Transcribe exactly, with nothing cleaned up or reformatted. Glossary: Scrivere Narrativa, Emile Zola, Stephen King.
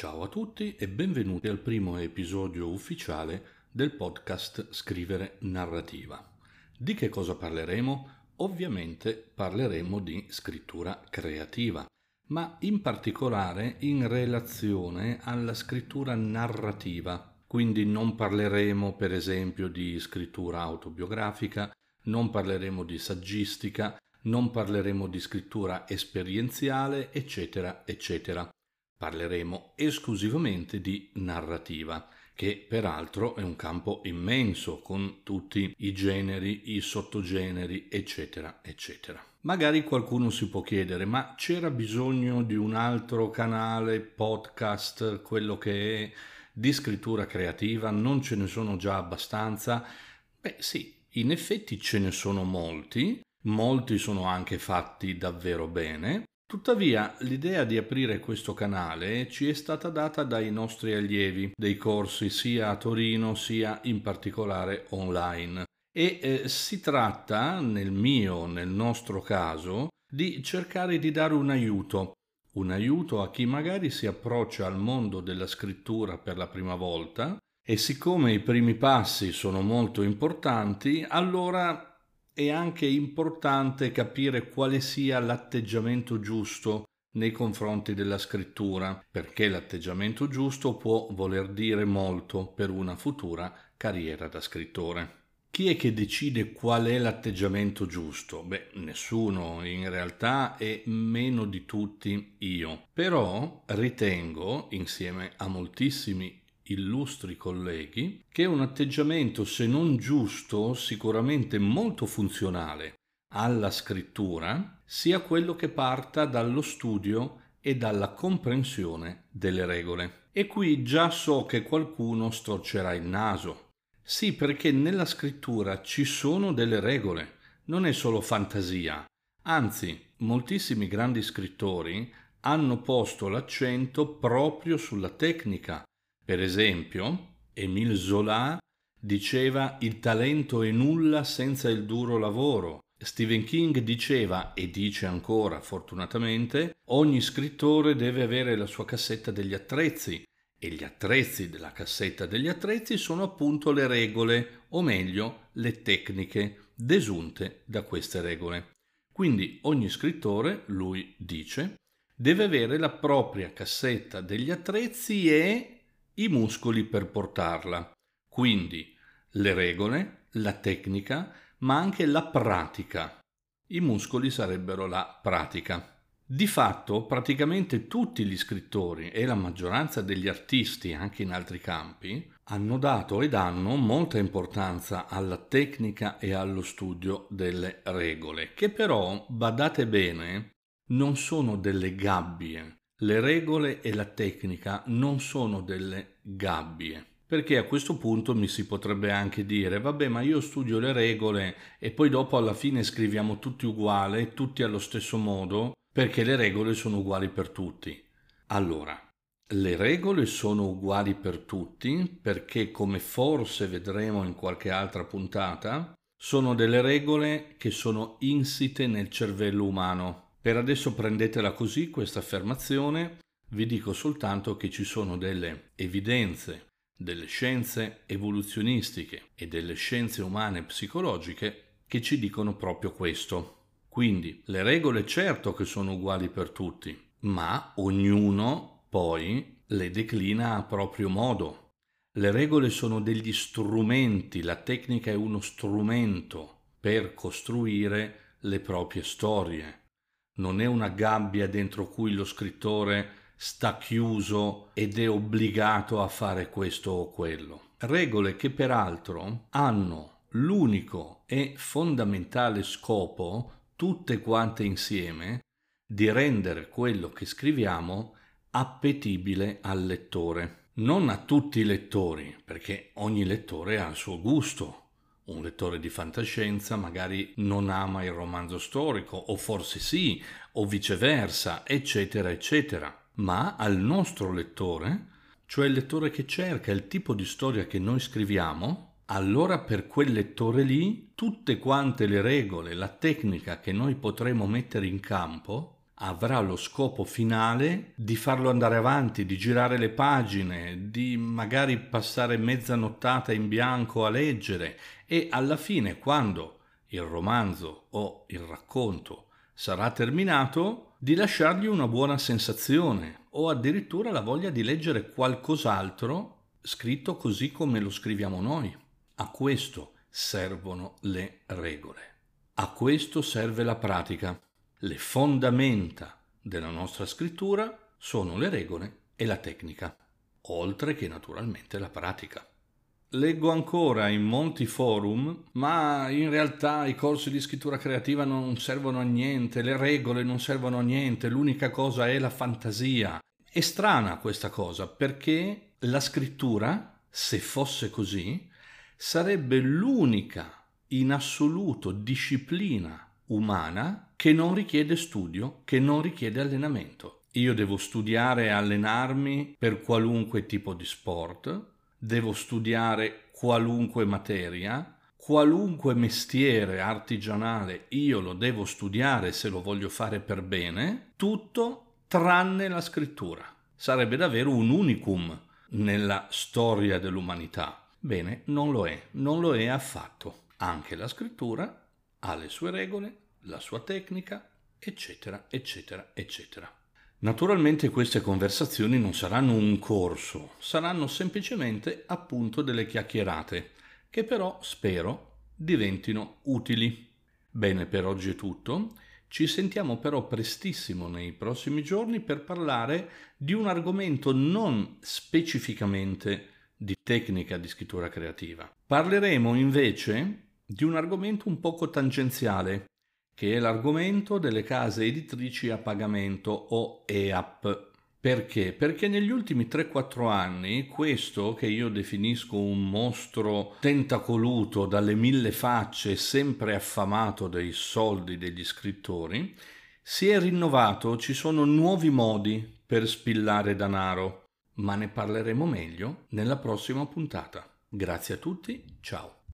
Ciao a tutti e benvenuti al primo episodio ufficiale del podcast Scrivere Narrativa. Di che cosa parleremo? Ovviamente parleremo di scrittura creativa, ma in particolare in relazione alla scrittura narrativa. Quindi non parleremo per esempio di scrittura autobiografica, non parleremo di saggistica, non parleremo di scrittura esperienziale, eccetera, eccetera. Parleremo esclusivamente di narrativa, che peraltro è un campo immenso con tutti i generi, i sottogeneri, eccetera, eccetera. Magari qualcuno si può chiedere, ma c'era bisogno di un altro canale, podcast, quello che è, di scrittura creativa? Non ce ne sono già abbastanza? Beh sì, in effetti ce ne sono molti, molti sono anche fatti davvero bene. Tuttavia, l'idea di aprire questo canale ci è stata data dai nostri allievi dei corsi sia a Torino sia in particolare online e eh, si tratta, nel mio, nel nostro caso, di cercare di dare un aiuto, un aiuto a chi magari si approccia al mondo della scrittura per la prima volta e siccome i primi passi sono molto importanti, allora è anche importante capire quale sia l'atteggiamento giusto nei confronti della scrittura, perché l'atteggiamento giusto può voler dire molto per una futura carriera da scrittore. Chi è che decide qual è l'atteggiamento giusto? Beh, nessuno in realtà e meno di tutti io. Però ritengo, insieme a moltissimi illustri colleghi, che è un atteggiamento se non giusto sicuramente molto funzionale alla scrittura sia quello che parta dallo studio e dalla comprensione delle regole. E qui già so che qualcuno storcerà il naso. Sì, perché nella scrittura ci sono delle regole, non è solo fantasia. Anzi, moltissimi grandi scrittori hanno posto l'accento proprio sulla tecnica. Per esempio, Emile Zola diceva «il talento è nulla senza il duro lavoro». Stephen King diceva, e dice ancora fortunatamente, «ogni scrittore deve avere la sua cassetta degli attrezzi». E gli attrezzi della cassetta degli attrezzi sono appunto le regole, o meglio, le tecniche desunte da queste regole. Quindi ogni scrittore, lui dice, deve avere la propria cassetta degli attrezzi e i muscoli per portarla. Quindi le regole, la tecnica, ma anche la pratica. I muscoli sarebbero la pratica. Di fatto, praticamente tutti gli scrittori e la maggioranza degli artisti, anche in altri campi, hanno dato e danno molta importanza alla tecnica e allo studio delle regole, che però, badate bene, non sono delle gabbie. Le regole e la tecnica non sono delle gabbie, perché a questo punto mi si potrebbe anche dire vabbè ma io studio le regole e poi dopo alla fine scriviamo tutti uguali, tutti allo stesso modo, perché le regole sono uguali per tutti. Allora, le regole sono uguali per tutti perché, come forse vedremo in qualche altra puntata, sono delle regole che sono insite nel cervello umano. Per adesso prendetela così questa affermazione, vi dico soltanto che ci sono delle evidenze, delle scienze evoluzionistiche e delle scienze umane psicologiche che ci dicono proprio questo. Quindi le regole certo che sono uguali per tutti, ma ognuno poi le declina a proprio modo. Le regole sono degli strumenti, la tecnica è uno strumento per costruire le proprie storie. Non è una gabbia dentro cui lo scrittore sta chiuso ed è obbligato a fare questo o quello. Regole che peraltro hanno l'unico e fondamentale scopo, tutte quante insieme, di rendere quello che scriviamo appetibile al lettore. Non a tutti i lettori, perché ogni lettore ha il suo gusto. Un lettore di fantascienza magari non ama il romanzo storico, o forse sì, o viceversa, eccetera, eccetera. Ma al nostro lettore, cioè il lettore che cerca il tipo di storia che noi scriviamo, allora per quel lettore lì tutte quante le regole, la tecnica che noi potremo mettere in campo avrà lo scopo finale di farlo andare avanti, di girare le pagine, di magari passare mezza nottata in bianco a leggere, e alla fine, quando il romanzo o il racconto sarà terminato, di lasciargli una buona sensazione o addirittura la voglia di leggere qualcos'altro scritto così come lo scriviamo noi. A questo servono le regole. A questo serve la pratica. Le fondamenta della nostra scrittura sono le regole e la tecnica, oltre che naturalmente la pratica. Leggo ancora in molti forum: ma in realtà i corsi di scrittura creativa non servono a niente, le regole non servono a niente, l'unica cosa è la fantasia. È strana questa cosa, perché la scrittura, se fosse così, sarebbe l'unica in assoluto disciplina umana che non richiede studio, che non richiede allenamento. Io devo studiare e allenarmi per qualunque tipo di sport. Devo studiare qualunque materia, qualunque mestiere artigianale io lo devo studiare se lo voglio fare per bene, tutto tranne la scrittura. Sarebbe davvero un unicum nella storia dell'umanità. Bene, non lo è, non lo è affatto. Anche la scrittura ha le sue regole, la sua tecnica, eccetera, eccetera, eccetera. Naturalmente queste conversazioni non saranno un corso, saranno semplicemente appunto delle chiacchierate, che però spero diventino utili. Bene, per oggi è tutto. Ci sentiamo però prestissimo nei prossimi giorni per parlare di un argomento non specificamente di tecnica di scrittura creativa. Parleremo invece di un argomento un poco tangenziale, che è l'argomento delle case editrici a pagamento o E A P. Perché? Perché negli ultimi tre quattro anni questo, che io definisco un mostro tentacoluto dalle mille facce, sempre affamato dei soldi degli scrittori, si è rinnovato, ci sono nuovi modi per spillare danaro, ma ne parleremo meglio nella prossima puntata. Grazie a tutti, ciao.